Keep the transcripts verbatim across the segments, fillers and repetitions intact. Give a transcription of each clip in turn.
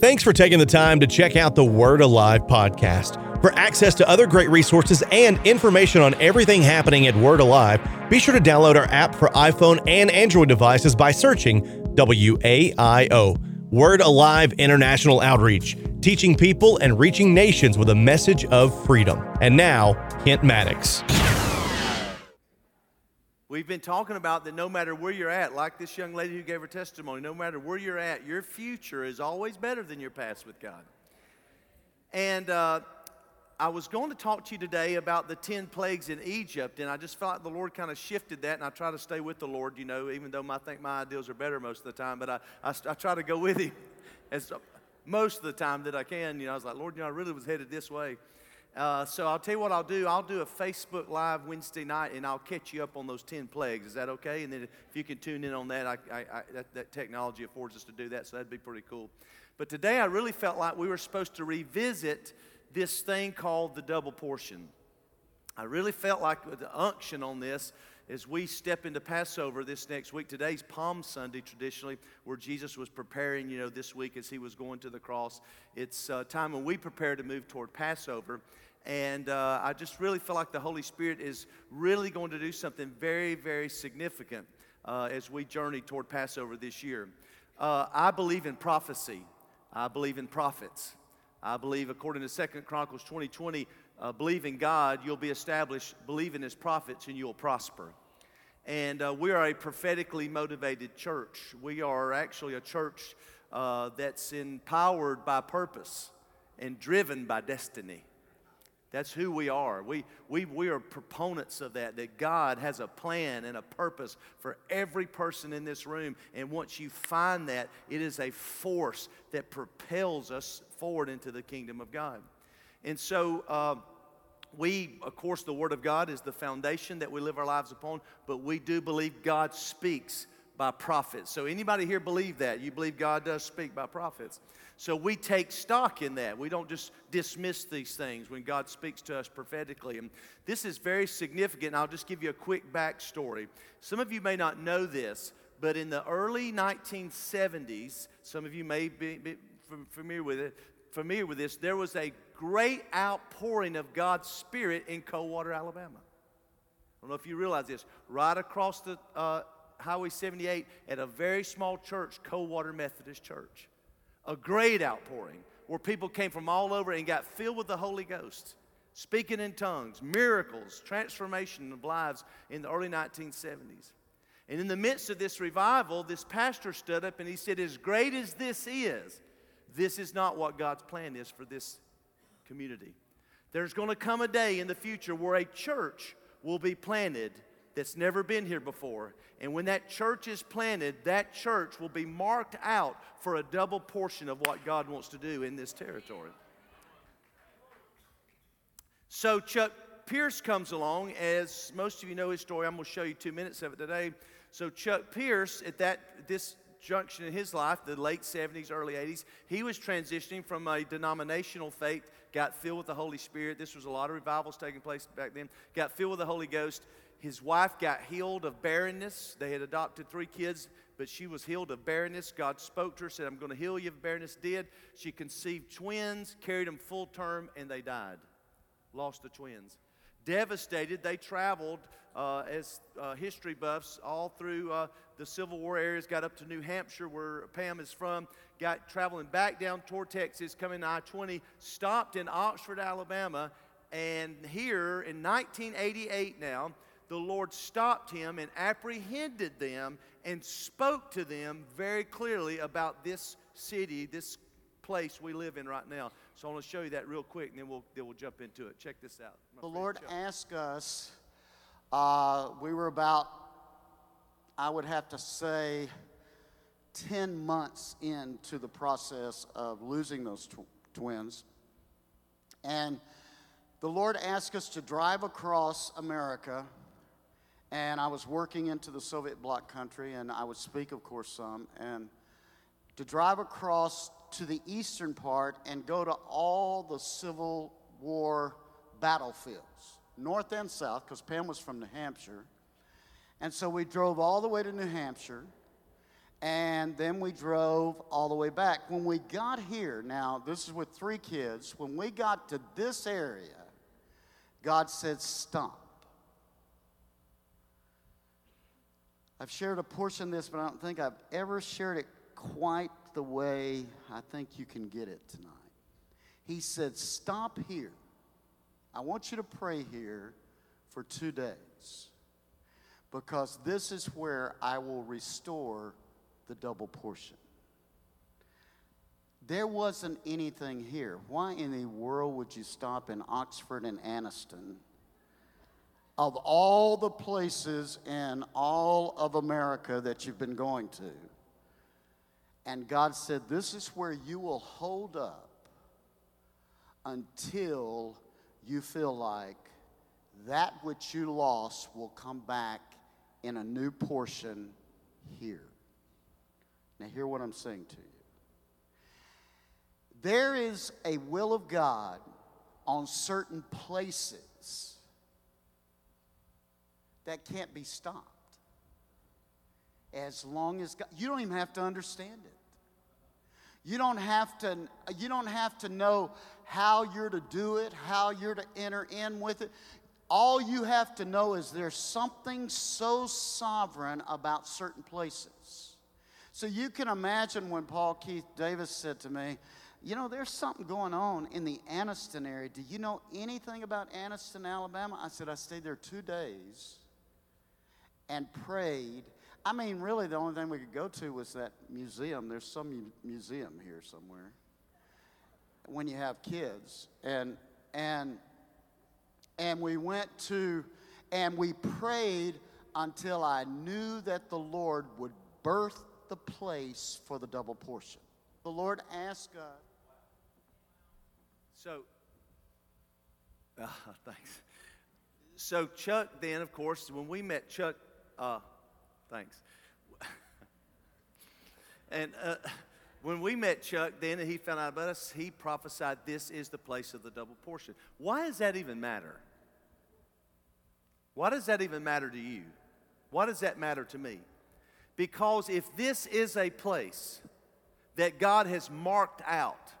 Thanks for taking the time to check out the Word Alive podcast. For access to other great resources and information on everything happening at Word Alive, be sure to download our app for iPhone and Android devices by searching W A I O, Word Alive International Outreach, teaching people and reaching nations with a message of freedom. And now, Kent Maddox. We've been talking about that no matter where you're at, like this young lady who gave her testimony, no matter where you're at, your future is always better than your past with God. And uh, I was going to talk to you today about the ten plagues in Egypt, and I just felt like the Lord kind of shifted that, and I try to stay with the Lord, you know, even though I think my ideals are better most of the time, but I, I, I try to go with Him as most of the time that I can. You know, I was like, Lord, you know, I really was headed this way. Uh, so I'll tell you what I'll do. I'll do a Facebook Live Wednesday night, and I'll catch you up on those ten plagues. Is that okay? And then if you can tune in on that, I, I, I, that, that technology affords us to do that, so that'd be pretty cool. But today I really felt like we were supposed to revisit this thing called the double portion. I really felt like the unction on this as we step into Passover this next week. Today's Palm Sunday, traditionally, where Jesus was preparing, you know, this week as He was going to the cross. It's uh, time when we prepare to move toward Passover. And uh, I just really feel like the Holy Spirit is really going to do something very, very significant uh, as we journey toward Passover this year. Uh, I believe in prophecy. I believe in prophets. I believe, according to Second Chronicles twenty twenty, uh, believe in God, you'll be established. Believe in His prophets, and you'll prosper. And uh, we are a prophetically motivated church. We are actually a church uh, that's empowered by purpose and driven by destiny. That's who we are. We, we, we are proponents of that, that God has a plan and a purpose for every person in this room. And once you find that, it is a force that propels us forward into the kingdom of God. And so uh, we, of course, the Word of God is the foundation that we live our lives upon, but we do believe God speaks by prophets. So anybody here believe that? You believe God does speak by prophets. So we take stock in that. We don't just dismiss these things when God speaks to us prophetically. And this is very significant, and I'll just give you a quick backstory. Some of you may not know this, but in the early nineteen seventies, some of you may be, be familiar with it, familiar with this, there was a great outpouring of God's Spirit in Coldwater, Alabama. I don't know if you realize this. Right across the uh, Highway seventy-eight at a very small church, Coldwater Methodist Church. A great outpouring where people came from all over and got filled with the Holy Ghost, speaking in tongues, miracles, transformation of lives in the early nineteen seventies. And in the midst of this revival, this pastor stood up and he said, as great as this is, this is not what God's plan is for this community. There's going to come a day in the future where a church will be planted that's never been here before. And when that church is planted, that church will be marked out for a double portion of what God wants to do in this territory. So Chuck Pierce comes along. As most of you know his story, I'm going to show you two minutes of it today. So Chuck Pierce, at that this junction in his life, the late seventies, early eighties, he was transitioning from a denominational faith, got filled with the Holy Spirit. This was a lot of revivals taking place back then. Got filled with the Holy Ghost. His wife got healed of barrenness. They had adopted three kids, but she was healed of barrenness. God spoke to her, said, I'm going to heal you of barrenness. Did. She conceived twins, carried them full term, and they died. Lost the twins. Devastated, they traveled uh, as uh, history buffs all through uh, the Civil War areas, got up to New Hampshire where Pam is from, got traveling back down toward Texas, coming to I twenty, stopped in Oxford, Alabama, and here in nineteen eighty-eight now, the Lord stopped him and apprehended them and spoke to them very clearly about this city, this place we live in right now. So I want to show you that real quick, and then we'll, then we'll jump into it. Check this out. The Lord asked us, uh, we were about, I would have to say, ten months into the process of losing those tw- twins. And the Lord asked us to drive across America. And I was working into the Soviet bloc country, and I would speak, of course, some. And to drive across to the eastern part and go to all the Civil War battlefields, north and south, because Pam was from New Hampshire. And so we drove all the way to New Hampshire, And then we drove all the way back. When we got here, now this is with three kids, when we got to this area, God said, stop. I've shared a portion of this, but I don't think I've ever shared it quite the way I think you can get it tonight. He said, stop here. I want you to pray here for two days because this is where I will restore the double portion. There wasn't anything here. Why in the world would you stop in Oxford and Anniston, of all the places in all of America that you've been going to? And God said, this is where you will hold up until you feel like that which you lost will come back in a new portion here. Now, hear what I'm saying to you. There is a will of God on certain places that can't be stopped. As long as God, you don't even have to understand it. You don't have to, you don't have to know how you're to do it, how you're to enter in with it. All you have to know is there's something so sovereign about certain places. So you can imagine when Paul Keith Davis said to me, you know, there's something going on in the Anniston area. Do you know anything about Anniston, Alabama? I said, I stayed there two days and prayed. I mean, really, the only thing we could go to was that museum. There's some mu- museum here somewhere when you have kids. And, and, and we went to, and we prayed until I knew that the Lord would birth the place for the double portion. The Lord asked God. So, uh, thanks. So Chuck then, of course, when we met Chuck, uh, thanks. and uh, when we met Chuck then and he found out about us, he prophesied this is the place of the double portion. Why does that even matter? Why does that even matter to you? Why does that matter to me? Because if this is a place that God has marked out,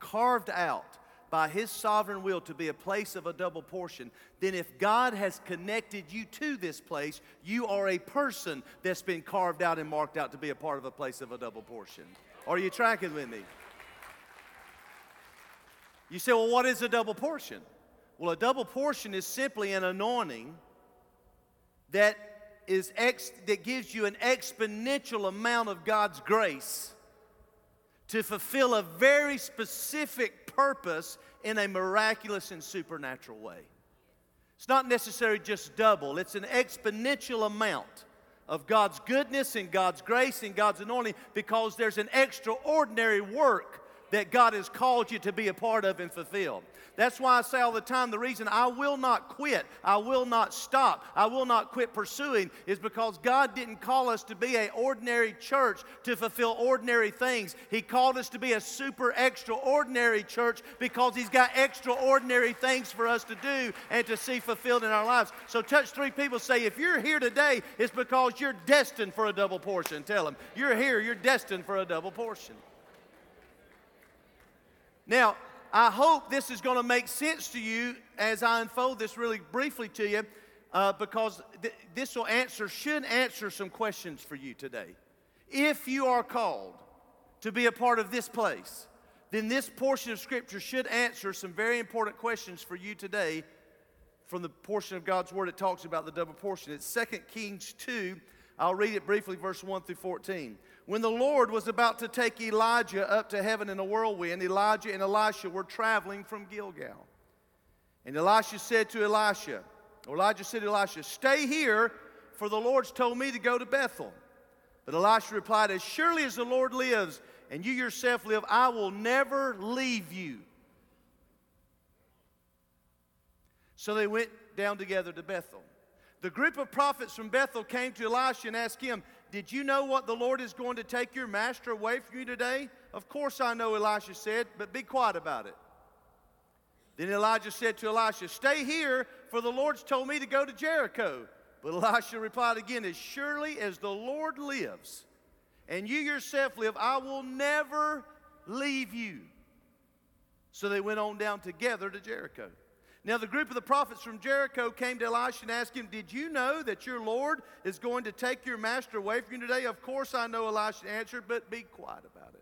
carved out by His sovereign will to be a place of a double portion, then if God has connected you to this place, you are a person that's been carved out and marked out to be a part of a place of a double portion. Are you tracking with me? You say, well, what is a double portion? Well, a double portion is simply an anointing that is ex, that gives you an exponential amount of God's grace to fulfill a very specific purpose in a miraculous and supernatural way. It's not necessarily just double. It's an exponential amount of God's goodness and God's grace and God's anointing because there's an extraordinary work that God has called you to be a part of and fulfill. That's why I say all the time, the reason I will not quit, I will not stop, I will not quit pursuing is because God didn't call us to be an ordinary church to fulfill ordinary things. He called us to be a super extraordinary church because He's got extraordinary things for us to do and to see fulfilled in our lives. So touch three people, say, if you're here today, it's because you're destined for a double portion. Tell them, you're here, you're destined for a double portion. Now, I hope this is going to make sense to you as I unfold this really briefly to you uh, because th- this will answer, should answer some questions for you today. If you are called to be a part of this place, then this portion of Scripture should answer some very important questions for you today from the portion of God's Word that talks about the double portion. It's Second Kings two. I'll read it briefly, verse one through fourteen. When the Lord was about to take Elijah up to heaven in a whirlwind, Elijah and Elisha were traveling from Gilgal. And Elisha said to Elisha, or Elijah said to Elisha, stay here, for the Lord's told me to go to Bethel. But Elisha replied, as surely as the Lord lives, and you yourself live, I will never leave you. So they went down together to Bethel. The group of prophets from Bethel came to Elisha and asked him, did you know what the Lord is going to take your master away from you today? Of course I know, Elisha said, but be quiet about it. Then Elijah said to Elisha, stay here, for the Lord's told me to go to Jericho. But Elisha replied again, as surely as the Lord lives and you yourself live, I will never leave you. So they went on down together to Jericho. Now the group of the prophets from Jericho came to Elisha and asked him, did you know that your Lord is going to take your master away from you today? Of course I know, Elisha answered, but be quiet about it.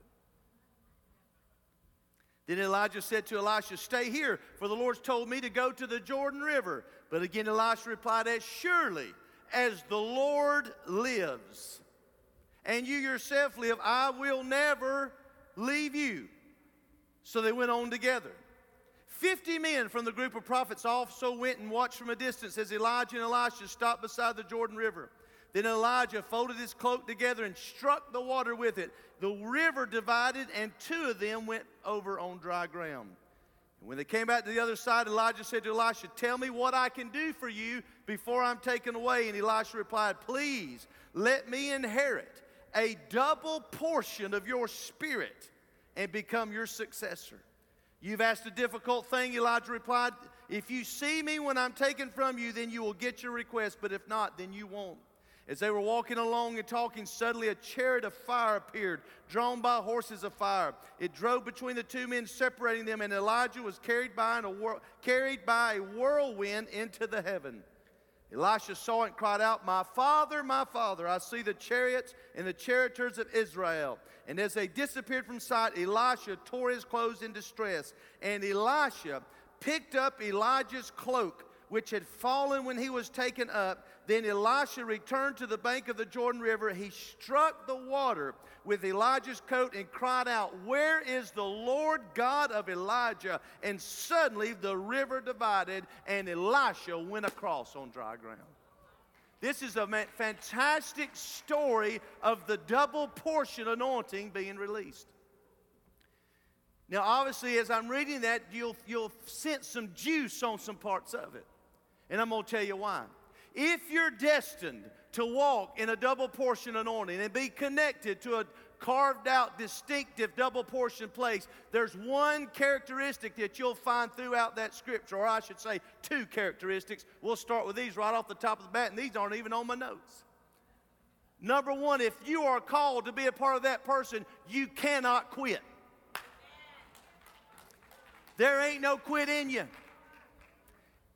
Then Elijah said to Elisha, stay here, for the Lord's told me to go to the Jordan River. But again Elisha replied, as surely as the Lord lives, and you yourself live, I will never leave you. So they went on together. Fifty men from the group of prophets also went and watched from a distance as Elijah and Elisha stopped beside the Jordan River. Then Elijah folded his cloak together and struck the water with it. The river divided, and two of them went over on dry ground. And when they came out to the other side, Elijah said to Elisha, tell me what I can do for you before I'm taken away. And Elisha replied, please let me inherit a double portion of your spirit and become your successor. You've asked a difficult thing, Elijah replied. If you see me when I'm taken from you, then you will get your request, but if not, then you won't. As they were walking along and talking, suddenly a chariot of fire appeared, drawn by horses of fire. It drove between the two men, separating them, and Elijah was carried by, in a whirl- carried by a whirlwind into the heaven. Elisha saw it and cried out, my father, my father, I see the chariots and the charioteers of Israel. And as they disappeared from sight, Elisha tore his clothes in distress. And Elisha picked up Elijah's cloak, which had fallen when he was taken up. Then Elisha returned to the bank of the Jordan River. He struck the water with Elijah's coat and cried out, where is the Lord God of Elijah? And suddenly the river divided, and Elisha went across on dry ground. This is a fantastic story of the double portion anointing being released. Now, obviously, as I'm reading that, you'll, you'll sense some juice on some parts of it. And I'm going to tell you why. If you're destined to walk in a double portion anointing and be connected to a carved out, distinctive double portion place, there's one characteristic that you'll find throughout that scripture, or I should say two characteristics. We'll start with these right off the top of the bat, and these aren't even on my notes. Number one, if you are called to be a part of that person, you cannot quit. There ain't no quit in you.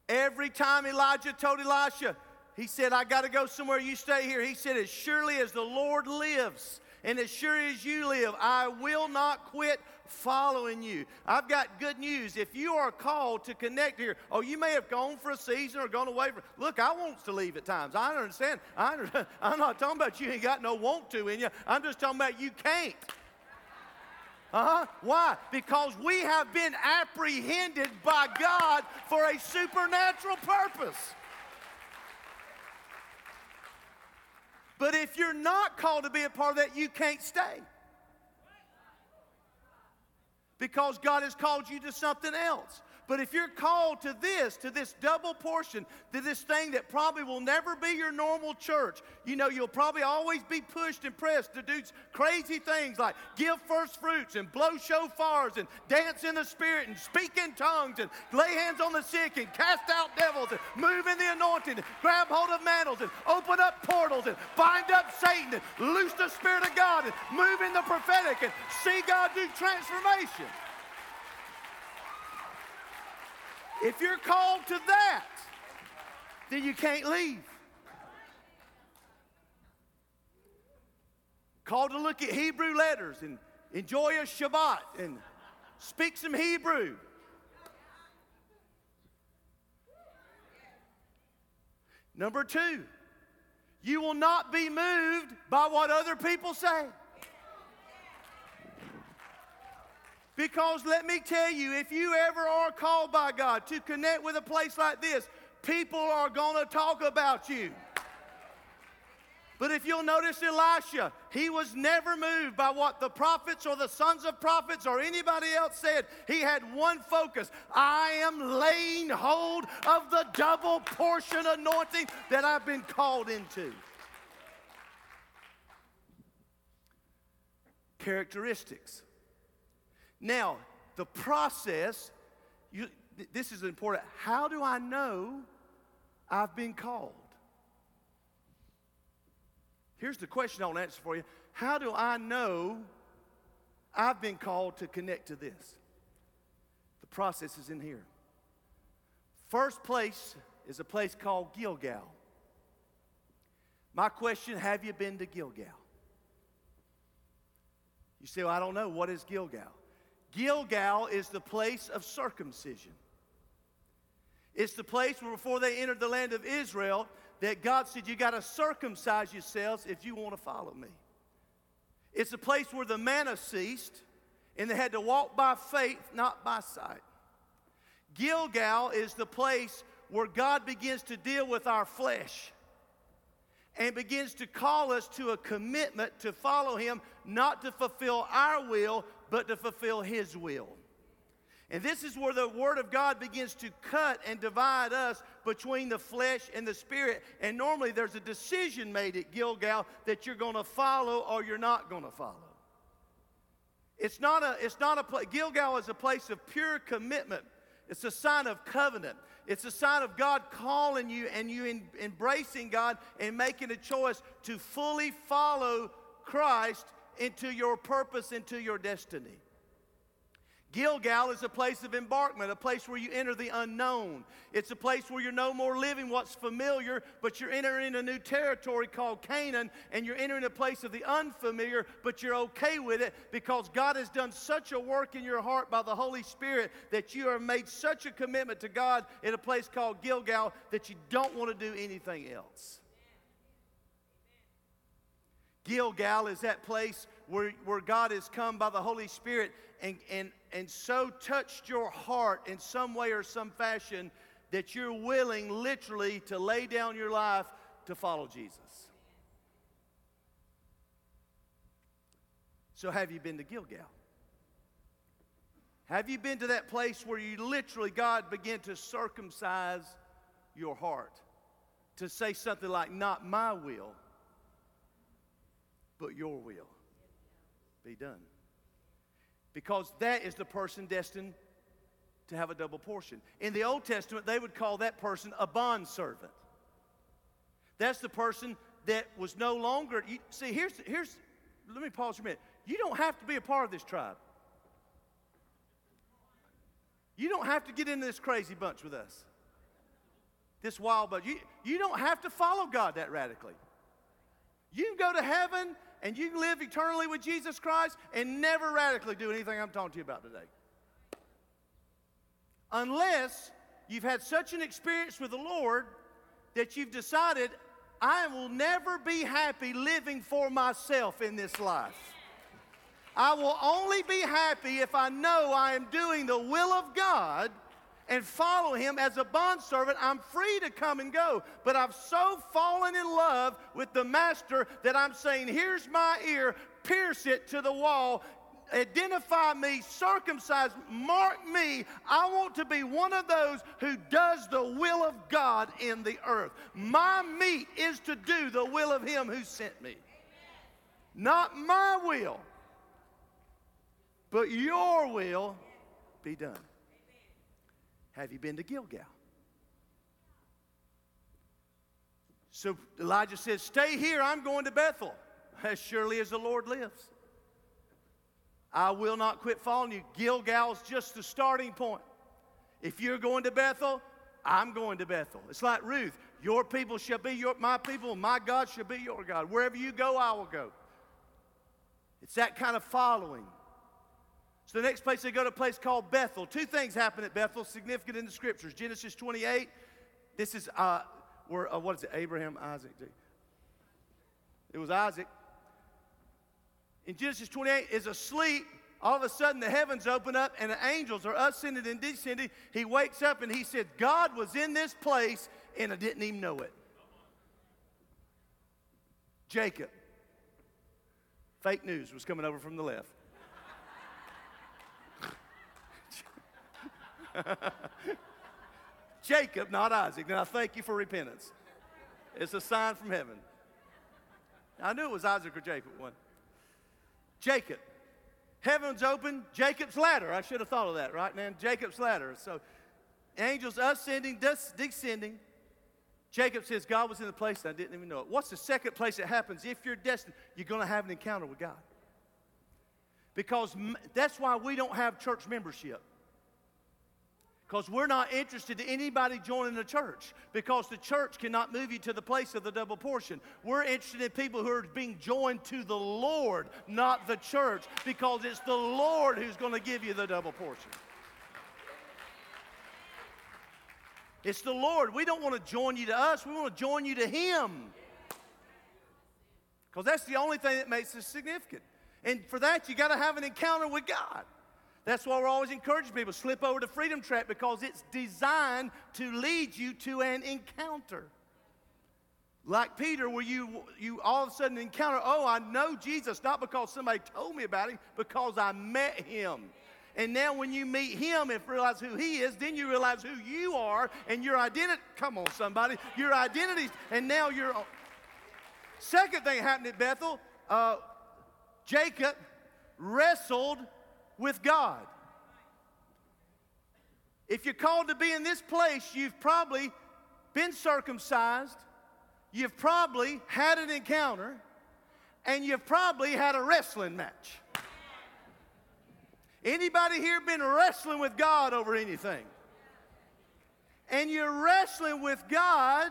Every time Elijah told Elisha, he said, I got to go somewhere, you stay here. He said, as surely as the Lord lives and as sure as you live, I will not quit following you. I've got good news. If you are called to connect here, oh, you may have gone for a season or gone away. For, look, I want to leave at times. I understand. I, I'm not talking about you ain't got no want to in you. I'm just talking about you can't. Uh-huh. Why? Because we have been apprehended by God for a supernatural purpose. But if you're not called to be a part of that, you can't stay. Because God has called you to something else. But if you're called to this, to this double portion, to this thing that probably will never be your normal church, you know, you'll probably always be pushed and pressed to do crazy things like give first fruits and blow shofars and dance in the spirit and speak in tongues and lay hands on the sick and cast out devils and move in the anointing and grab hold of mantles and open up portals and bind up Satan and loose the Spirit of God and move in the prophetic and see God do transformation. If you're called to that, then you can't leave. Called to look at Hebrew letters and enjoy a Shabbat and speak some Hebrew. Number two, you will not be moved by what other people say. Because let me tell you, if you ever are called by God to connect with a place like this, people are going to talk about you. But if you'll notice Elisha, he was never moved by what the prophets or the sons of prophets or anybody else said. He had one focus. I am laying hold of the double portion anointing that I've been called into. Characteristics. Now, the process, you, th- this is important. How do I know I've been called? Here's the question I want to answer for you. How do I know I've been called to connect to this? The process is in here. First place is a place called Gilgal. My question, have you been to Gilgal? You say, well, I don't know. What is Gilgal? Gilgal is the place of circumcision. It's the place where before they entered the land of Israel that God said, you got to circumcise yourselves if you want to follow me. It's the place where the manna ceased and they had to walk by faith, not by sight. Gilgal is the place where God begins to deal with our flesh and begins to call us to a commitment to follow him, not to fulfill our will, but to fulfill his will. And this is where the Word of God begins to cut and divide us between the flesh and the spirit. And normally there's a decision made at Gilgal that you're going to follow or you're not going to follow. It's not a, it's not a place, Gilgal is a place of pure commitment. It's a sign of covenant. It's a sign of God calling you and you in, embracing God and making a choice to fully follow Christ into your purpose, into your destiny. Gilgal is a place of embarkment, a place where you enter the unknown. It's a place where you're no more living what's familiar, but you're entering a new territory called Canaan, and you're entering a place of the unfamiliar, but you're okay with it because God has done such a work in your heart by the Holy Spirit that you have made such a commitment to God in a place called Gilgal that you don't want to do anything else. Gilgal is that place where, where God has come by the Holy Spirit and, and, and so touched your heart in some way or some fashion that you're willing literally to lay down your life to follow Jesus. So have you been to Gilgal? Have you been to that place where you literally, God began to circumcise your heart? To say something like, not my will, but your will be done. Because that is the person destined to have a double portion. In the Old Testament, they would call that person a bondservant. That's the person that was no longer, you, see, here's, here's, let me pause for a minute. You don't have to be a part of this tribe. You don't have to get into this crazy bunch with us. This wild bunch. You, you don't have to follow God that radically. You can go to heaven and you can live eternally with Jesus Christ and never radically do anything I'm talking to you about today. Unless you've had such an experience with the Lord that you've decided, I will never be happy living for myself in this life. I will only be happy if I know I am doing the will of God and follow him as a bondservant. I'm free to come and go, but I've so fallen in love with the master that I'm saying, here's my ear, pierce it to the wall, identify me, circumcise, mark me. I want to be one of those who does the will of God in the earth. My meat is to do the will of him who sent me. Amen. Not my will, but your will be done. Have you been to Gilgal? So Elijah says, stay here, I'm going to Bethel. As surely as the Lord lives, I will not quit following you. Gilgal's just the starting point. If you're going to Bethel, I'm going to Bethel. It's like Ruth, your people shall be your, my people, my God shall be your God. Wherever you go, I will go. It's that kind of following. So the next place they go to a place called Bethel. Two things happen at Bethel, significant in the scriptures. Genesis twenty-eight, this is, uh, where, uh, what is it, Abraham, Isaac? It was Isaac. In Genesis twenty-eight is asleep. All of a sudden the heavens open up and the angels are ascending and descending. He wakes up and he said, God was in this place and I didn't even know it. Jacob. Fake news was coming over from the left. Jacob, not Isaac. Now, thank you for repentance. It's a sign from heaven. I knew it was Isaac or Jacob one. Jacob. Heaven's open. Jacob's ladder. I should have thought of that, right, man? Jacob's ladder. So, angels ascending, descending. Jacob says, God was in the place and I didn't even know it. What's the second place that happens? If you're destined, you're going to have an encounter with God. Because m- that's why we don't have church membership. Because we're not interested in anybody joining the church. Because the church cannot move you to the place of the double portion. We're interested in people who are being joined to the Lord, not the church. Because it's the Lord who's going to give you the double portion. It's the Lord. We don't want to join you to us. We want to join you to Him. Because that's the only thing that makes us significant. And for that, you got to have an encounter with God. That's why we're always encouraging people, slip over to Freedom Trap, because it's designed to lead you to an encounter. Like Peter, where you, you all of a sudden encounter, oh, I know Jesus, not because somebody told me about Him, because I met Him. And now when you meet Him and realize who He is, then you realize who you are and your identity. Come on, somebody. Your identity. And now you're on. Second thing happened at Bethel, uh, Jacob wrestled with God. If you're called to be in this place, you've probably been circumcised, you've probably had an encounter, and you've probably had a wrestling match. Anybody here been wrestling with God over anything? And you're wrestling with God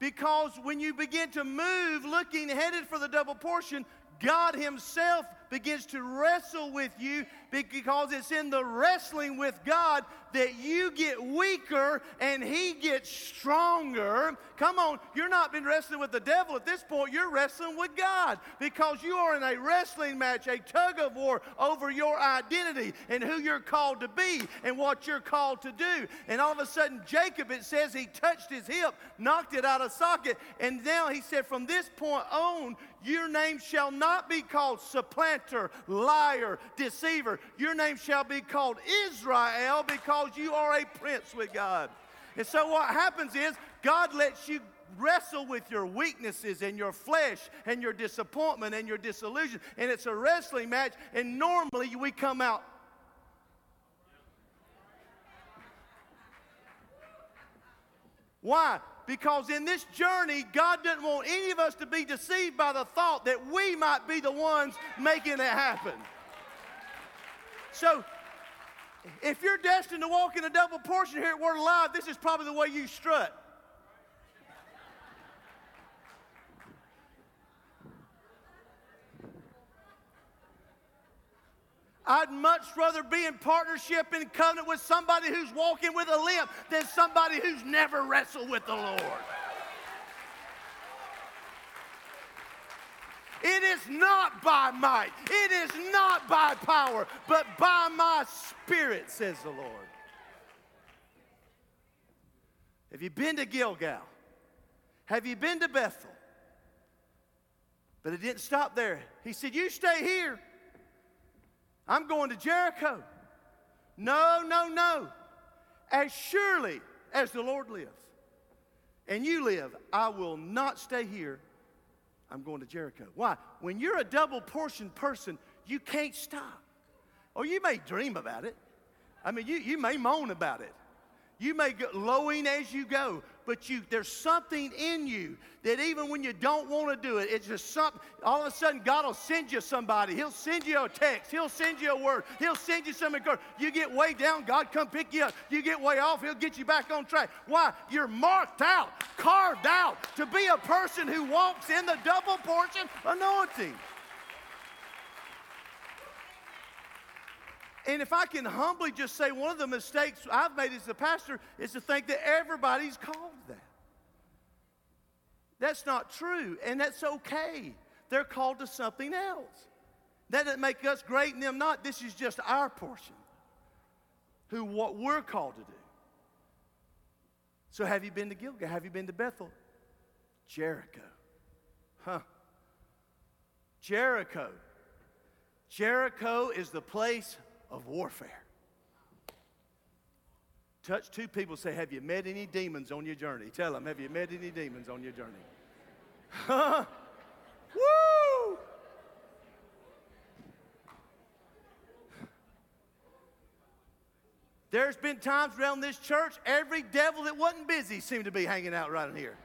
because when you begin to move, looking headed for the double portion, God Himself begins to wrestle with you, because it's in the wrestling with God that you get weaker and He gets stronger. Come on, you're not been wrestling with the devil at this point. You're wrestling with God, because you are in a wrestling match, a tug of war over your identity and who you're called to be and what you're called to do. And all of a sudden, Jacob, it says he touched his hip, knocked it out of socket, and now he said, from this point on, your name shall not be called supplanter, liar, deceiver. Your name shall be called Israel, because you are a prince with God. And so what happens is God lets you wrestle with your weaknesses and your flesh and your disappointment and your disillusion. And it's a wrestling match, and normally we come out. Why? Because in this journey, God doesn't want any of us to be deceived by the thought that we might be the ones making it happen. So, if you're destined to walk in a double portion here at Word Alive, this is probably the way you strut. I'd much rather be in partnership and covenant with somebody who's walking with a limp than somebody who's never wrestled with the Lord. It is not by might, it is not by power, but by my Spirit, says the Lord. Have you been to Gilgal? Have you been to Bethel? But it didn't stop there. He said, you stay here. I'm going to Jericho. No, no, no. As surely as the Lord lives and you live, I will not stay here. I'm going to Jericho. Why? When you're a double portion person, you can't stop. Or you may dream about it. I mean, you, you may moan about it. You may go lowing as you go. But you, there's something in you that even when you don't want to do it, it's just something. All of a sudden, God will send you somebody. He'll send you a text. He'll send you a word. He'll send you some encouragement. You get way down, God come pick you up. You get way off, He'll get you back on track. Why? You're marked out, carved out to be a person who walks in the double portion anointing. And if I can humbly just say, one of the mistakes I've made as a pastor is to think that everybody's called that. That's not true, and that's okay. They're called to something else. That doesn't make us great and them not. This is just our portion, who what we're called to do. So have you been to Gilgal? Have you been to Bethel? Jericho. Huh. Jericho. Jericho is the place of warfare. Touch two people, say, have you met any demons on your journey? Tell them, have you met any demons on your journey? Huh? Woo! There's been times around this church, every devil that wasn't busy seemed to be hanging out right in here.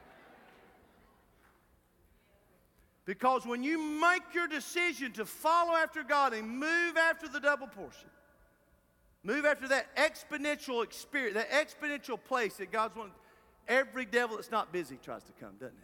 Because when you make your decision to follow after God and move after the double portion, move after that exponential experience, that exponential place that God's wanting, every devil that's not busy tries to come, doesn't it?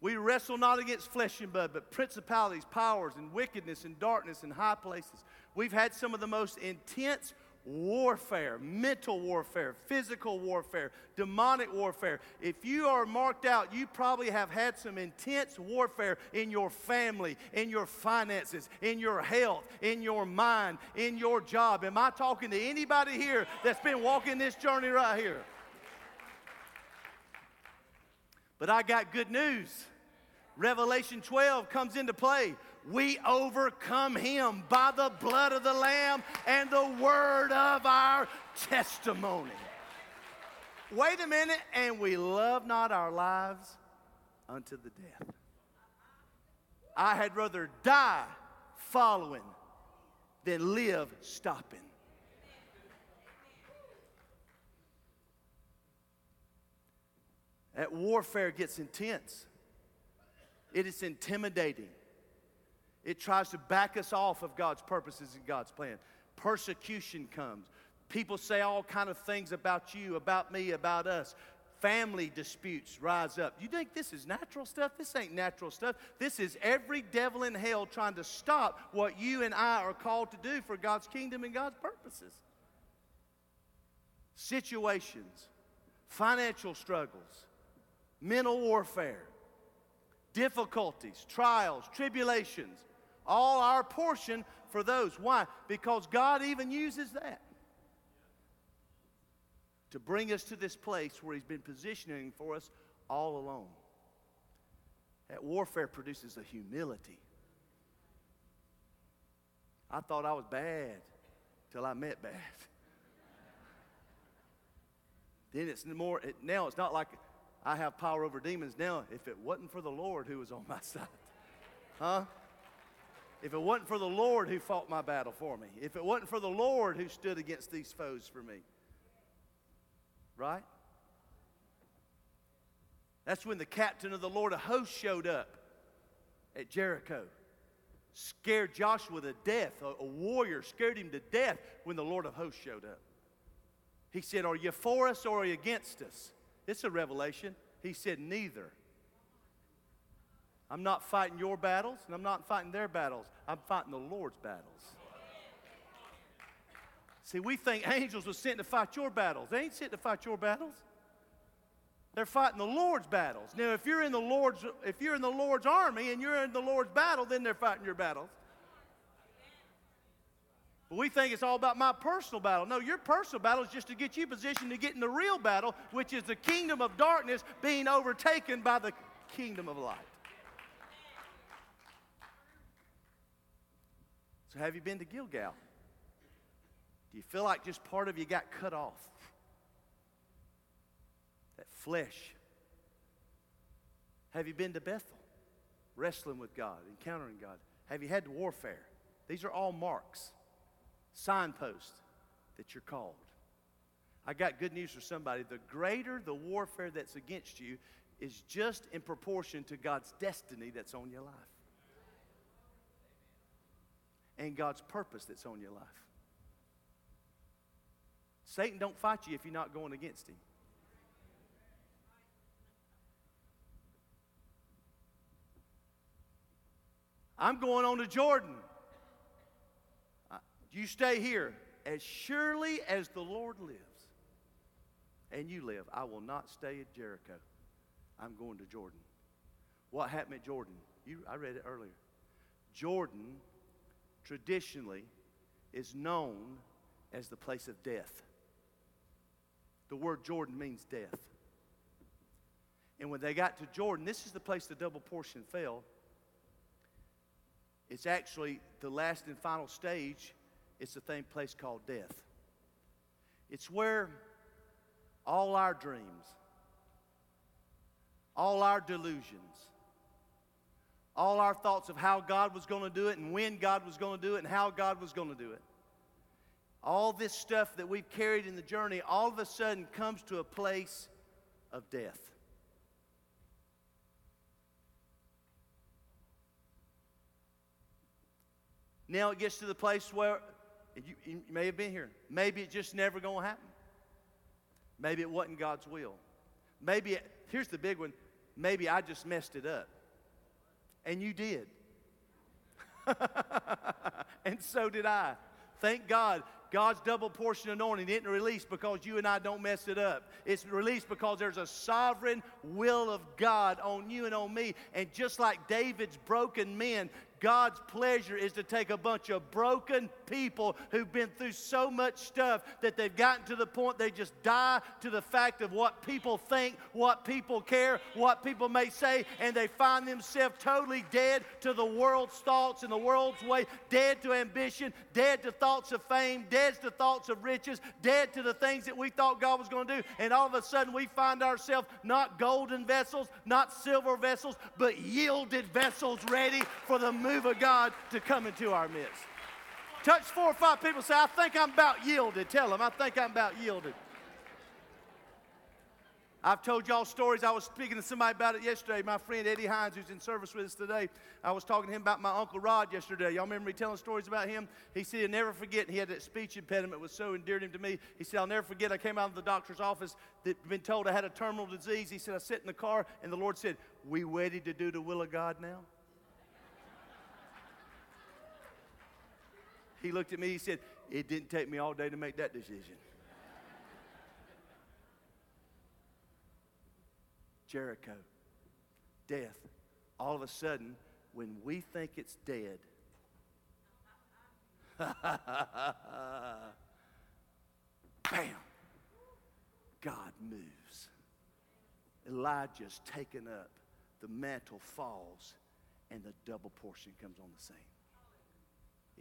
We wrestle not against flesh and blood, but principalities, powers, and wickedness, and darkness, and high places. We've had some of the most intense warfare, mental warfare, physical warfare, demonic warfare. If you are marked out, you probably have had some intense warfare in your family, in your finances, in your health, in your mind, in your job. Am I talking to anybody here that's been walking this journey right here? But I got good news. Revelation twelve comes into play. We overcome him by the blood of the Lamb and the word of our testimony. Wait a minute, and we love not our lives unto the death. I had rather die following than live stopping. That warfare gets intense. It is intimidating. It tries to back us off of God's purposes and God's plan. Persecution comes. People say all kinds of things about you, about me, about us. Family disputes rise up. You think this is natural stuff? This ain't natural stuff. This is every devil in hell trying to stop what you and I are called to do for God's kingdom and God's purposes. Situations, financial struggles, mental warfare, difficulties, trials, tribulations, all our portion for those. Why? Because God even uses that to bring us to this place where he's been positioning for us all along. That warfare produces a humility. I thought I was bad till I met bad. Then it's more, it, now it's not like I have power over demons now. If it wasn't for the Lord who was on my side, huh? If it wasn't for the Lord who fought my battle for me, if it wasn't for the Lord who stood against these foes for me, right? That's when the captain of the Lord of hosts showed up at Jericho, scared Joshua to death. A, a warrior scared him to death when the Lord of hosts showed up. He said, "Are you for us or are you against us?" It's a revelation. He said, "Neither. I'm not fighting your battles, and I'm not fighting their battles. I'm fighting the Lord's battles." See, we think angels were sent to fight your battles. They ain't sent to fight your battles. They're fighting the Lord's battles. Now, if you're in the Lord's, if you're in the Lord's army and you're in the Lord's battle, then they're fighting your battles. We think it's all about my personal battle. No, your personal battle is just to get you positioned to get in the real battle, which is the kingdom of darkness being overtaken by the kingdom of light. So have you been to Gilgal? Do you feel like just part of you got cut off? That flesh. Have you been to Bethel? Wrestling with God, encountering God. Have you had warfare? These are all marks. Signpost that you're called. I got good news for somebody. The greater the warfare that's against you is just in proportion to God's destiny that's on your life and God's purpose that's on your life. Satan don't fight you if you're not going against him. I'm going on to Jordan. You stay here. As surely as the Lord lives and you live, I will not stay at Jericho. I'm going to Jordan. What happened at Jordan? You, I read it earlier. Jordan traditionally is known as the place of death. The word Jordan means death. And when they got to Jordan, this is the place the double portion fell. It's actually the last and final stage. It's the same place called death. It's where all our dreams, all our delusions, all our thoughts of how God was going to do it and when God was going to do it and how God was going to do it. all this stuff that we've carried in the journey all of a sudden comes to a place of death. Now it gets to the place where you, you may have been here. Maybe it's just never going to happen. Maybe it wasn't God's will. Maybe, it, here's the big one, maybe I just messed it up. And you did. And so did I. Thank God, God's double portion anointing isn't released because you and I don't mess it up. It's released because there's a sovereign will of God on you and on me. And just like David's broken men, God's pleasure is to take a bunch of broken people who've been through so much stuff that they've gotten to the point they just die to the fact of what people think, what people care, what people may say, and they find themselves totally dead to the world's thoughts and the world's way, dead to ambition, dead to thoughts of fame, dead to thoughts of riches, dead to the things that we thought God was going to do. And all of a sudden we find ourselves not golden vessels, not silver vessels, but yielded vessels ready for the movement of God to come into our midst. Touch four or five people. Say, I think I'm about yielded. Tell them, I think I'm about yielded. I've told y'all stories. I was speaking to somebody about it yesterday. My friend Eddie Hines, who's in service with us today, I was talking to him about my Uncle Rod yesterday. Y'all remember me telling stories about him? He said, I'll never forget. He had that speech impediment. It was so endeared him to me. He said, I'll never forget. I came out of the doctor's office that had been told I had a terminal disease. He said, I sat in the car, and the Lord said, we ready to do the will of God now? He looked at me, he said, it didn't take me all day to make that decision. Jericho, death. All of a sudden, when we think it's dead, bam, God moves. Elijah's taken up, the mantle falls, and the double portion comes on the scene.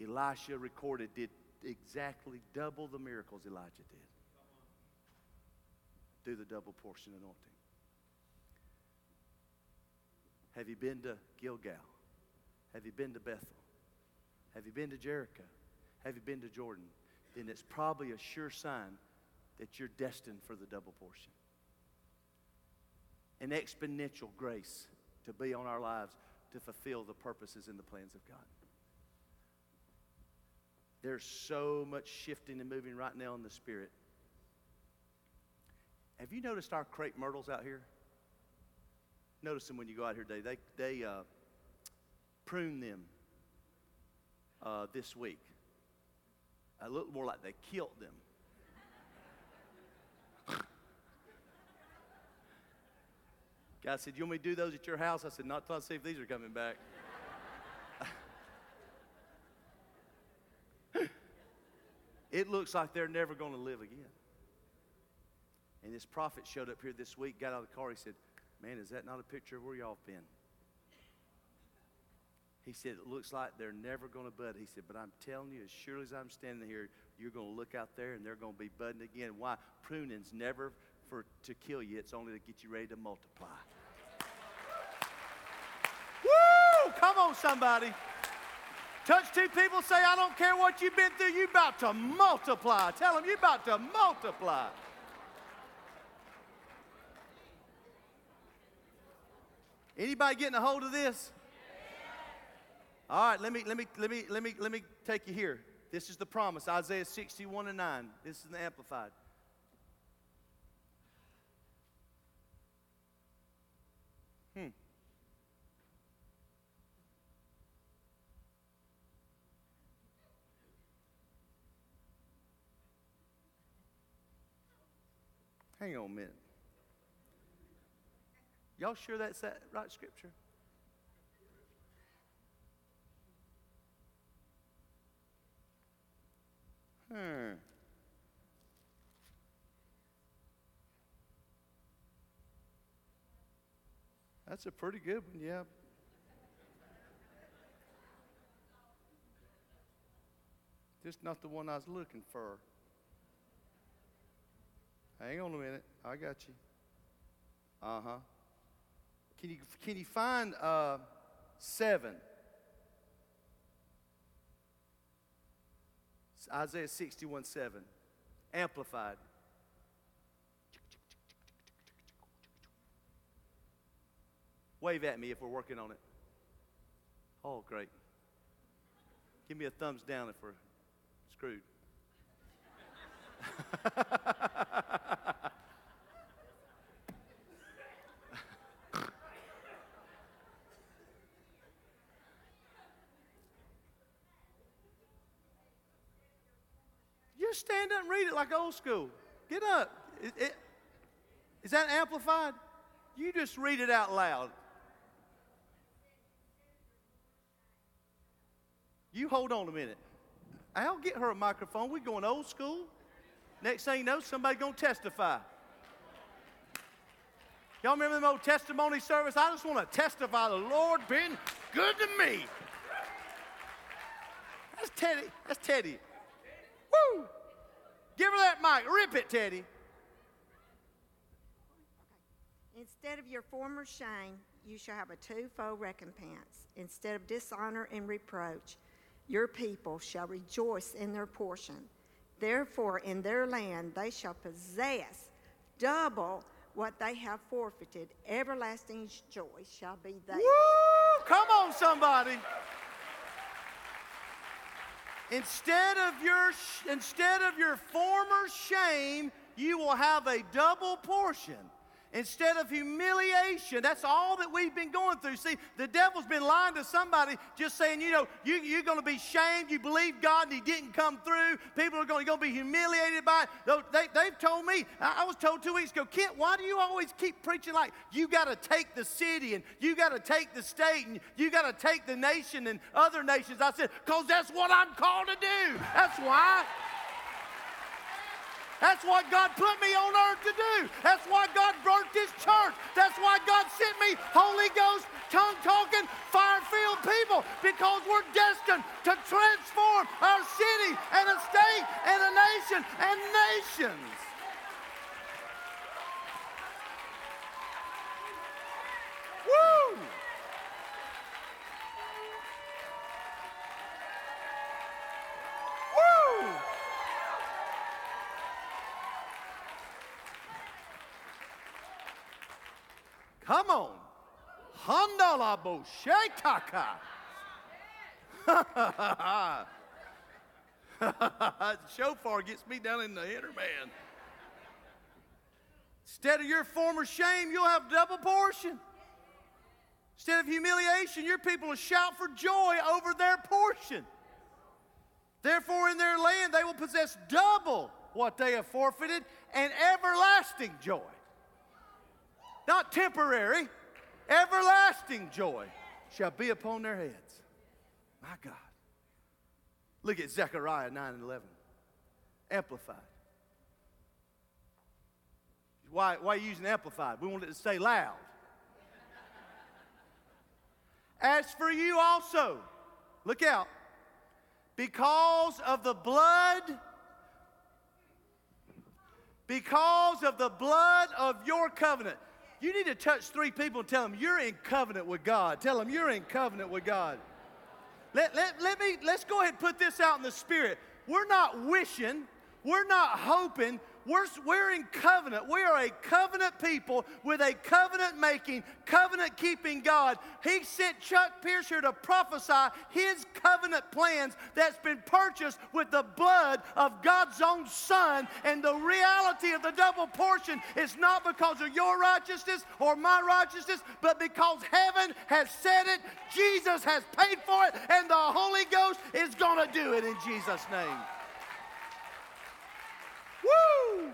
Elisha recorded did exactly double the miracles Elijah did. Through the double portion anointing. Have you been to Gilgal? Have you been to Bethel? Have you been to Jericho? Have you been to Jordan? Then it's probably a sure sign that you're destined for the double portion. An exponential grace to be on our lives to fulfill the purposes and the plans of God. There's so much shifting and moving right now in the spirit. Have you noticed our crepe myrtles out here? Notice them when you go out here today. They, they uh, prune them uh, this week. A little more like they killed them. God said, you want me to do those at your house? I said, not until I see if these are coming back. It looks like they're never going to live again. And this prophet showed up here this week, got out of the car, he said, man, is that not a picture of where y'all have been? He said, it looks like they're never going to bud. He said, but I'm telling you, as surely as I'm standing here, you're going to look out there and they're going to be budding again. Why? Pruning's never for to kill you. It's only to get you ready to multiply. Woo! Come on, somebody. Touch two people, say, I don't care what you've been through, you're about to multiply. Tell them, you're about to multiply. Anybody getting a hold of this? All right, let me, let me, let me, let me, let me take you here. This is the promise, Isaiah sixty-one and nine. This is the Amplified. Hmm. Hang on a minute. Y'all sure that's that right scripture? Hmm. That's a pretty good one, yeah. Just not the one I was looking for. Hang on a minute. I got you. Uh-huh. Can you, can you find uh, seven? Isaiah sixty-one seven, amplified. Wave at me if we're working on it. Oh, great. Give me a thumbs down if we're screwed. Just stand up and read it like old school. Get up. It, it, is that amplified? You just read it out loud. You hold on a minute. I'll get her a microphone. We're going old school. Next thing you know, somebody's going to testify. Y'all remember the old testimony service? I just want to testify the Lord been good to me. That's Teddy. That's Teddy. Woo! Give her that mic. Rip it, Teddy. Instead of your former shame, you shall have a twofold recompense. Instead of dishonor and reproach, your people shall rejoice in their portion. Therefore, in their land they shall possess double what they have forfeited. Everlasting joy shall be theirs. Woo! Come on, somebody. Instead of your instead of your former shame, you will have a double portion. Instead of humiliation, that's all that we've been going through. See, the devil's been lying to somebody, just saying, you know, you, you're going to be shamed. You believed God and he didn't come through. People are going to be humiliated by it. They, they've told me, I was told two weeks ago, Kent, why do you always keep preaching like you got to take the city and you got to take the state and you got to take the nation and other nations? I said, because that's what I'm called to do. That's why. That's what God put me on earth to do. That's why God birthed His church. That's why God sent me Holy Ghost, tongue-talking, fire-filled people, because we're destined to transform our city and a state and a nation and nations. Woo! Come on. Handalabo shekaka. The shofar gets me down in the inner man. Instead of your former shame, you'll have double portion. Instead of humiliation, your people will shout for joy over their portion. Therefore, in their land, they will possess double what they have forfeited and everlasting joy. Not temporary, everlasting joy shall be upon their heads. My God. Look at Zechariah nine and eleven, amplified. Why, why are you using amplified? We want it to stay loud. As for you also, look out, because of the blood because of the blood of your covenant. You need to touch three people and tell them you're in covenant with God. Tell them you're in covenant with God. Let, let, let me, let's go ahead and put this out in the spirit. We're not wishing. We're not hoping. We're, we're in covenant. We are a covenant people with a covenant-making, covenant-keeping God. He sent Chuck Pierce here to prophesy his covenant plans that's been purchased with the blood of God's own Son. And the reality of the double portion is not because of your righteousness or my righteousness, but because heaven has said it, Jesus has paid for it, and the Holy Ghost is going to do it in Jesus' name. Woo!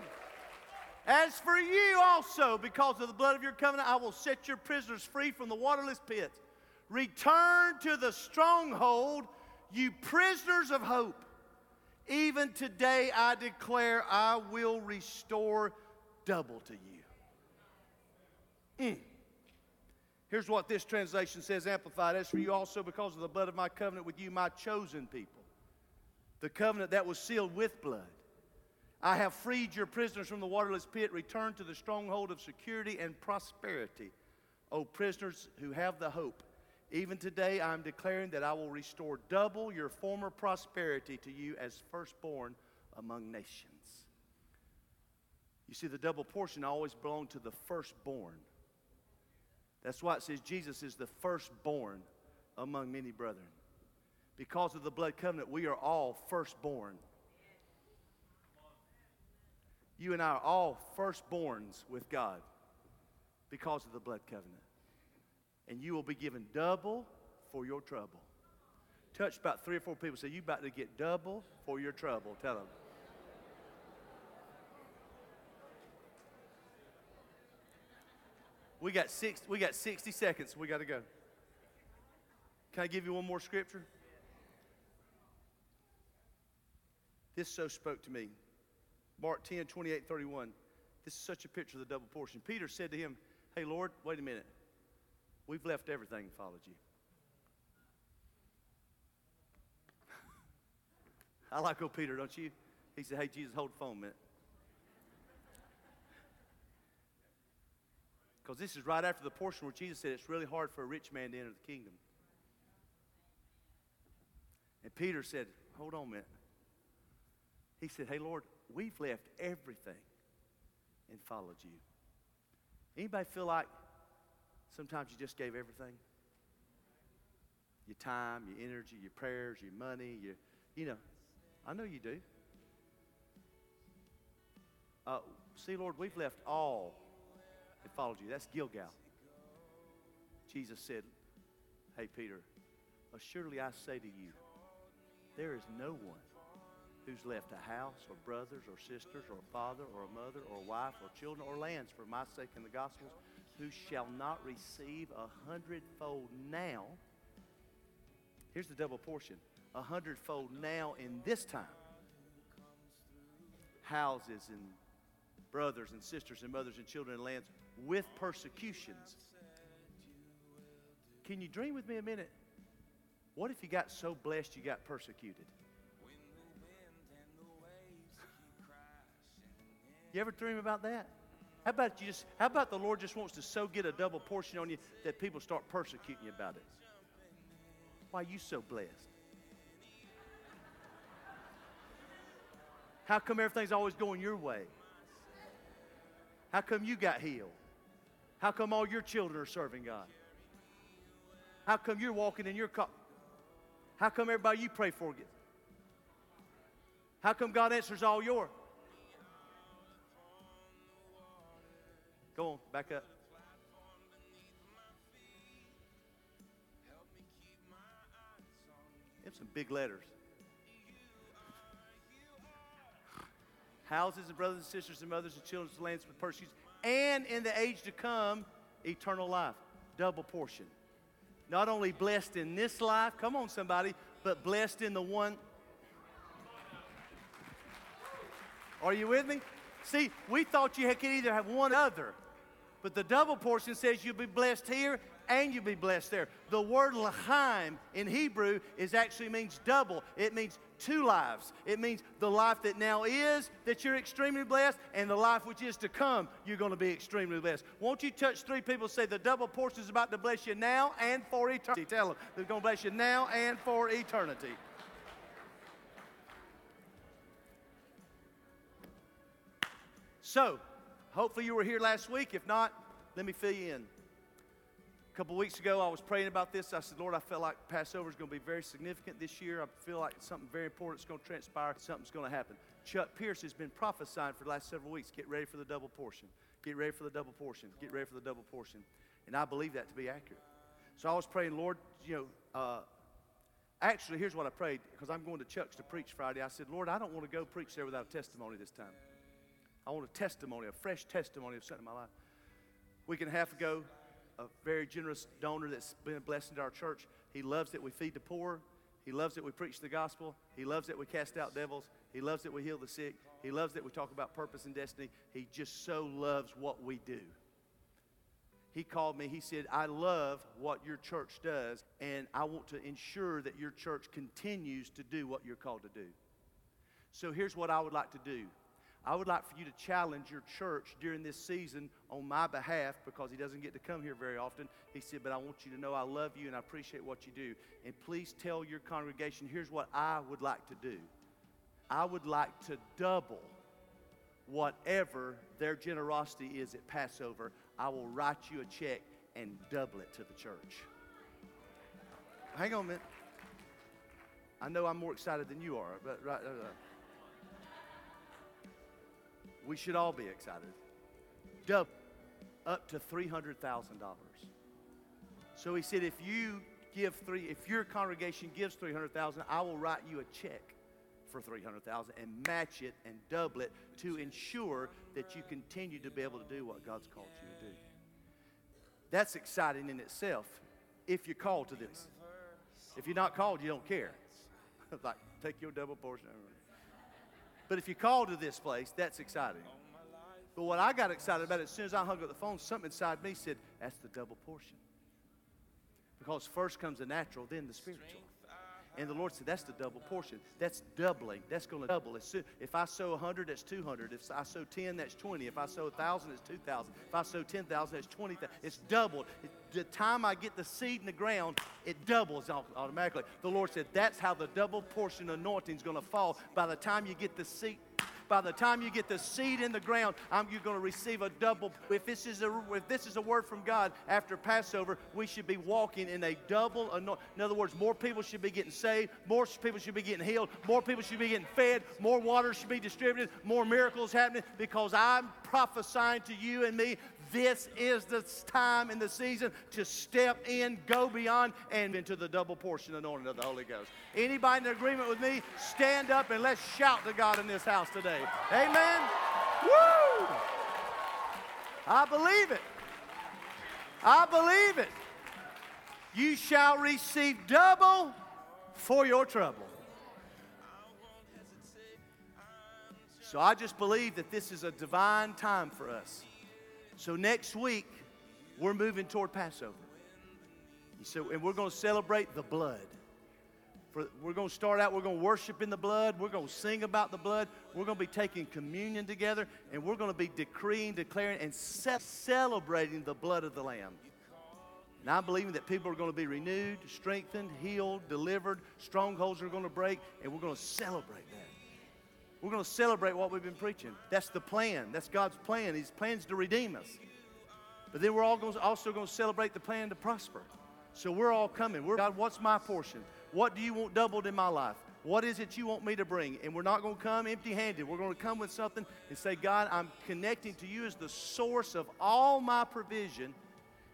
As for you also, because of the blood of your covenant, I will set your prisoners free from the waterless pit. Return to the stronghold, you prisoners of hope. Even today I declare I will restore double to you. Mm. Here's what this translation says, amplified. As for you also, because of the blood of my covenant with you, my chosen people, the covenant that was sealed with blood, I have freed your prisoners from the waterless pit. Return to the stronghold of security and prosperity, O prisoners who have the hope Even today, I'm declaring that I will restore double your former prosperity to you as firstborn among nations. You see, the double portion always belonged to the firstborn. That's why it says Jesus is the firstborn among many brethren. Because of the blood covenant, we are all firstborn. You and I are all firstborns with God because of the blood covenant. And you will be given double for your trouble. Touch about three or four people. Say, you're about to get double for your trouble. Tell them. We got six. We got sixty seconds. We got to go. Can I give you one more scripture? This so spoke to me. Mark ten, twenty-eight, thirty-one. This is such a picture of the double portion. Peter said to him, hey, Lord, wait a minute. We've left everything and followed you. I like old Peter, don't you? He said, hey, Jesus, hold the phone a minute. Because this is right after the portion where Jesus said it's really hard for a rich man to enter the kingdom. And Peter said, hold on a minute. He said, hey, Lord, we've left everything and followed you. Anybody feel like sometimes you just gave everything? Your time, your energy, your prayers, your money, your, you know. I know you do. Uh, see, Lord, we've left all and followed you. That's Gilgal. Jesus said, hey, Peter, assuredly I say to you, there is no one who's left a house or brothers or sisters or a father or a mother or a wife or children or lands for my sake in the Gospels, who shall not receive a hundredfold now. Here's the double portion. A hundredfold now in this time. Houses and brothers and sisters and mothers and children and lands with persecutions. Can you dream with me a minute? What if you got so blessed you got persecuted? You ever dream about that? How about you just? How about the Lord just wants to so get a double portion on you that people start persecuting you about it? Why are you so blessed? How come everything's always going your way? How come you got healed? How come all your children are serving God? How come you're walking in your car? How come everybody you pray for gets? How come God answers all yours? Go on, back up. They have some big letters. Houses and brothers and sisters and mothers and children and lands with persecution. And in the age to come, eternal life. Double portion. Not only blessed in this life, come on somebody, but blessed in the one. Are you with me? See, we thought you could either have one or other. But the double portion says you'll be blessed here and you'll be blessed there. The word lachaim in Hebrew is actually means double. It means two lives. It means the life that now is, that you're extremely blessed, and the life which is to come, you're going to be extremely blessed. Won't you touch three people and say the double portion is about to bless you now and for eternity. Tell them they're going to bless you now and for eternity. So, hopefully you were here last week. If not, let me fill you in. A couple weeks ago, I was praying about this. I said, Lord, I felt like Passover is going to be very significant this year. I feel like something very important is going to transpire. Something's going to happen. Chuck Pierce has been prophesying for the last several weeks. Get ready for the double portion. Get ready for the double portion. Get ready for the double portion. And I believe that to be accurate. So I was praying, Lord, you know, uh, actually, here's what I prayed, because I'm going to Chuck's to preach Friday. I said, Lord, I don't want to go preach there without a testimony this time. I want a testimony, a fresh testimony of something in my life. A week and a half ago, a very generous donor that's been a blessing to our church. He loves that we feed the poor. He loves that we preach the gospel. He loves that we cast out devils. He loves that we heal the sick. He loves that we talk about purpose and destiny. He just so loves what we do. He called me. He said, I love what your church does, and I want to ensure that your church continues to do what you're called to do. So here's what I would like to do. I would like for you to challenge your church during this season on my behalf, because he doesn't get to come here very often. He said, but I want you to know I love you and I appreciate what you do. And please tell your congregation, here's what I would like to do. I would like to double whatever their generosity is at Passover. I will write you a check and double it to the church. Hang on a minute. I know I'm more excited than you are, but right, right, right. We should all be excited. Double up to three hundred thousand dollars. So he said, if you give three, if your congregation gives three hundred thousand dollars, I will write you a check for three hundred thousand dollars and match it and double it to ensure that you continue to be able to do what God's called you to do. That's exciting in itself, if you're called to this. If you're not called, you don't care. Like, take your double portion. But if you're called to this place, that's exciting. But what I got excited about, as soon as I hung up the phone, something inside me said, that's the double portion. Because first comes the natural, then the spiritual. And the Lord said, that's the double portion. That's doubling. That's going to double. If I sow one hundred, that's two hundred. If I sow ten, that's twenty. If I sow one thousand, that's two thousand. If I sow ten thousand, that's twenty thousand. It's doubled. The time I get the seed in the ground, it doubles automatically. The Lord said, that's how the double portion anointing is going to fall. By the time you get the seed, by the time you get the seed in the ground, I'm, you're going to receive a double. If this is a, if this is a word from God after Passover, we should be walking in a double anointing. In other words, more people should be getting saved, more people should be getting healed, more people should be getting fed, more water should be distributed, more miracles happening, because I'm prophesying to you and me, this is the time in the season to step in, go beyond, and into the double portion anointing of the Holy Ghost. Anybody in agreement with me, stand up and let's shout to God in this house today. Amen? Woo! I believe it. I believe it. You shall receive double for your trouble. So I just believe that this is a divine time for us. So next week, we're moving toward Passover. So, and we're going to celebrate the blood. For, we're going to start out, we're going to worship in the blood. We're going to sing about the blood. We're going to be taking communion together. And we're going to be decreeing, declaring, and ce- celebrating the blood of the Lamb. And I'm believing that people are going to be renewed, strengthened, healed, delivered. Strongholds are going to break. And we're going to celebrate that. We're going to celebrate what we've been preaching. That's the plan. That's God's plan. His plan's to redeem us. But then we're all going to, also going to celebrate the plan to prosper. So we're all coming. We're, God, what's my portion? What do you want doubled in my life? What is it you want me to bring? And we're not going to come empty-handed. We're going to come with something and say, God, I'm connecting to you as the source of all my provision.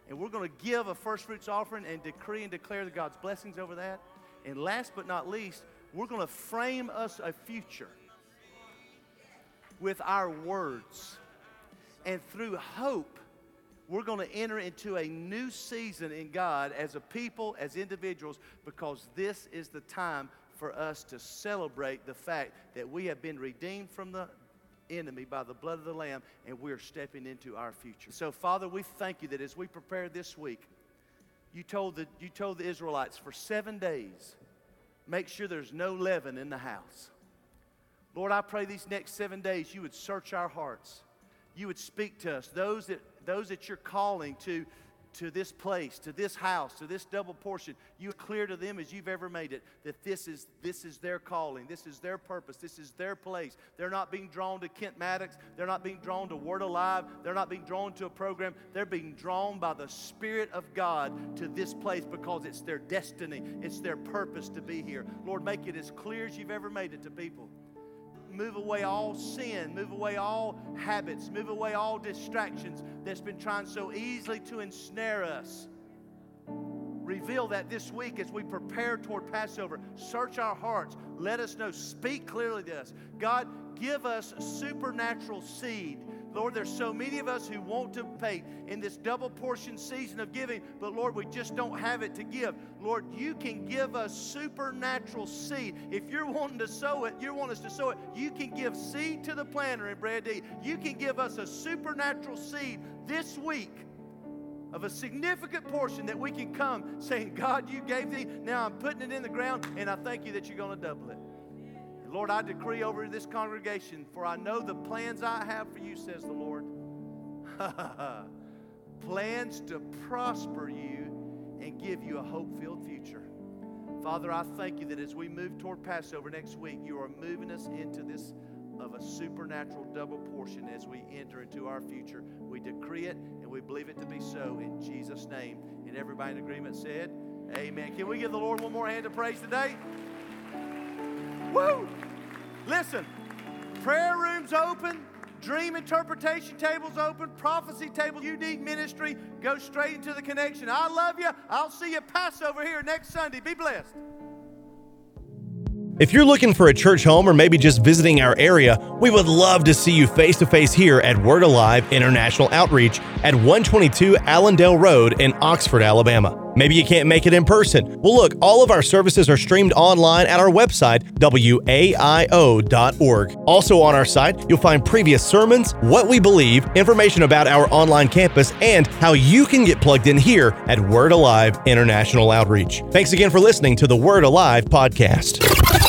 And we're going to give a first fruits offering and decree and declare God's blessings over that. And last but not least, we're going to frame us a future with our words. And through hope, we're going to enter into a new season in God as a people, as individuals, because this is the time for us to celebrate the fact that we have been redeemed from the enemy by the blood of the Lamb, and we're stepping into our future. So, Father, we thank you that as we prepare this week, you told the, you told the Israelites for seven days, make sure there's no leaven in the house. Lord, I pray these next seven days you would search our hearts. You would speak to us. Those that, those that you're calling to, to this place, to this house, to this double portion, you clear to them as you've ever made it that this is, this is their calling. This is their purpose. This is their place. They're not being drawn to Kent Maddox. They're not being drawn to Word Alive. They're not being drawn to a program. They're being drawn by the Spirit of God to this place because it's their destiny. It's their purpose to be here. Lord, make it as clear as you've ever made it to people. Move away all sin, move away all habits, move away all distractions that's been trying so easily to ensnare us. Reveal that this week as we prepare toward Passover. Search our hearts. Let us know. Speak clearly to us. God, give us supernatural seed. Lord, there's so many of us who want to pay in this double portion season of giving, but Lord, we just don't have it to give. Lord, you can give us supernatural seed. If you're wanting to sow it, you want us to sow it, you can give seed to the planter in Brad D. You can give us a supernatural seed this week of a significant portion that we can come saying, God, you gave me, now I'm putting it in the ground, and I thank you that you're going to double it. Lord, I decree over this congregation, for I know the plans I have for you, says the Lord. Plans to prosper you and give you a hope-filled future. Father, I thank you that as we move toward Passover next week, you are moving us into this of a supernatural double portion as we enter into our future. We decree it and we believe it to be so in Jesus' name. And everybody in agreement said, amen. Can we give the Lord one more hand of praise today? Woo! Listen, prayer room's open, dream interpretation table's open, prophecy table, you need ministry, go straight into the connection. I love you. I'll see you Passover here next Sunday. Be blessed. If you're looking for a church home or maybe just visiting our area, we would love to see you face-to-face here at Word Alive International Outreach at one twenty-two Allendale Road in Oxford, Alabama. Maybe you can't make it in person. Well, look, all of our services are streamed online at our website, W A I O dot org. Also on our site, you'll find previous sermons, what we believe, information about our online campus, and how you can get plugged in here at Word Alive International Outreach. Thanks again for listening to the Word Alive podcast.